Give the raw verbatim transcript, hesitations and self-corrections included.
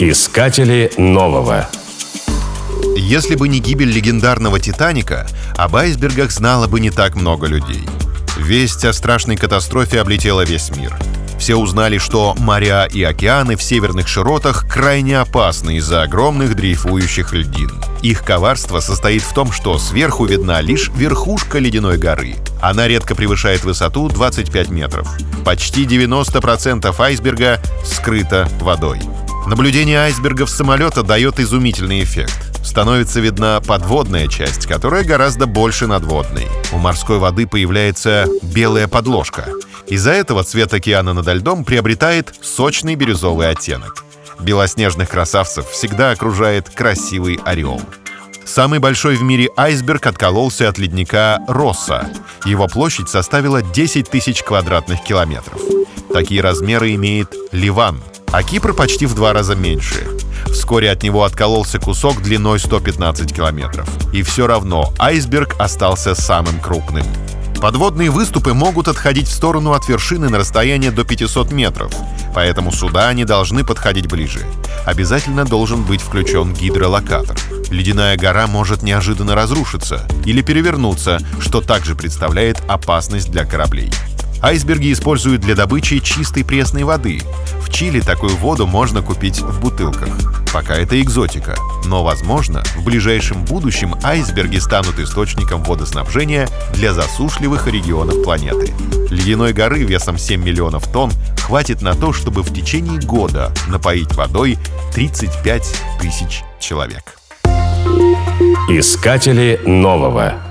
Искатели нового. Если бы не гибель легендарного «Титаника», об айсбергах знало бы не так много людей. Весть о страшной катастрофе облетела весь мир. Все узнали, что моря и океаны в северных широтах крайне опасны из-за огромных дрейфующих льдин. Их коварство состоит в том, что сверху видна лишь верхушка ледяной горы. Она редко превышает высоту двадцать пять метров. Почти девяносто процентов айсберга скрыто водой. Наблюдение айсбергов с самолета дает изумительный эффект. Становится видна подводная часть, которая гораздо больше надводной. У морской воды появляется белая подложка. Из-за этого цвет океана над льдом приобретает сочный бирюзовый оттенок. Белоснежных красавцев всегда окружает красивый ореол. Самый большой в мире айсберг откололся от ледника Росса. Его площадь составила десять тысяч квадратных километров. Такие размеры имеет Ливан, а Кипр почти в два раза меньше. Вскоре от него откололся кусок длиной сто пятнадцать километров. И все равно айсберг остался самым крупным. Подводные выступы могут отходить в сторону от вершины на расстояние до пятьсот метров, поэтому суда не должны подходить ближе. Обязательно должен быть включен гидролокатор. Ледяная гора может неожиданно разрушиться или перевернуться, что также представляет опасность для кораблей. Айсберги используют для добычи чистой пресной воды. В Чили такую воду можно купить в бутылках. Пока это экзотика, но, возможно, в ближайшем будущем айсберги станут источником водоснабжения для засушливых регионов планеты. Ледяной горы весом семь миллионов тонн хватит на то, чтобы в течение года напоить водой тридцать пять тысяч человек. Искатели нового.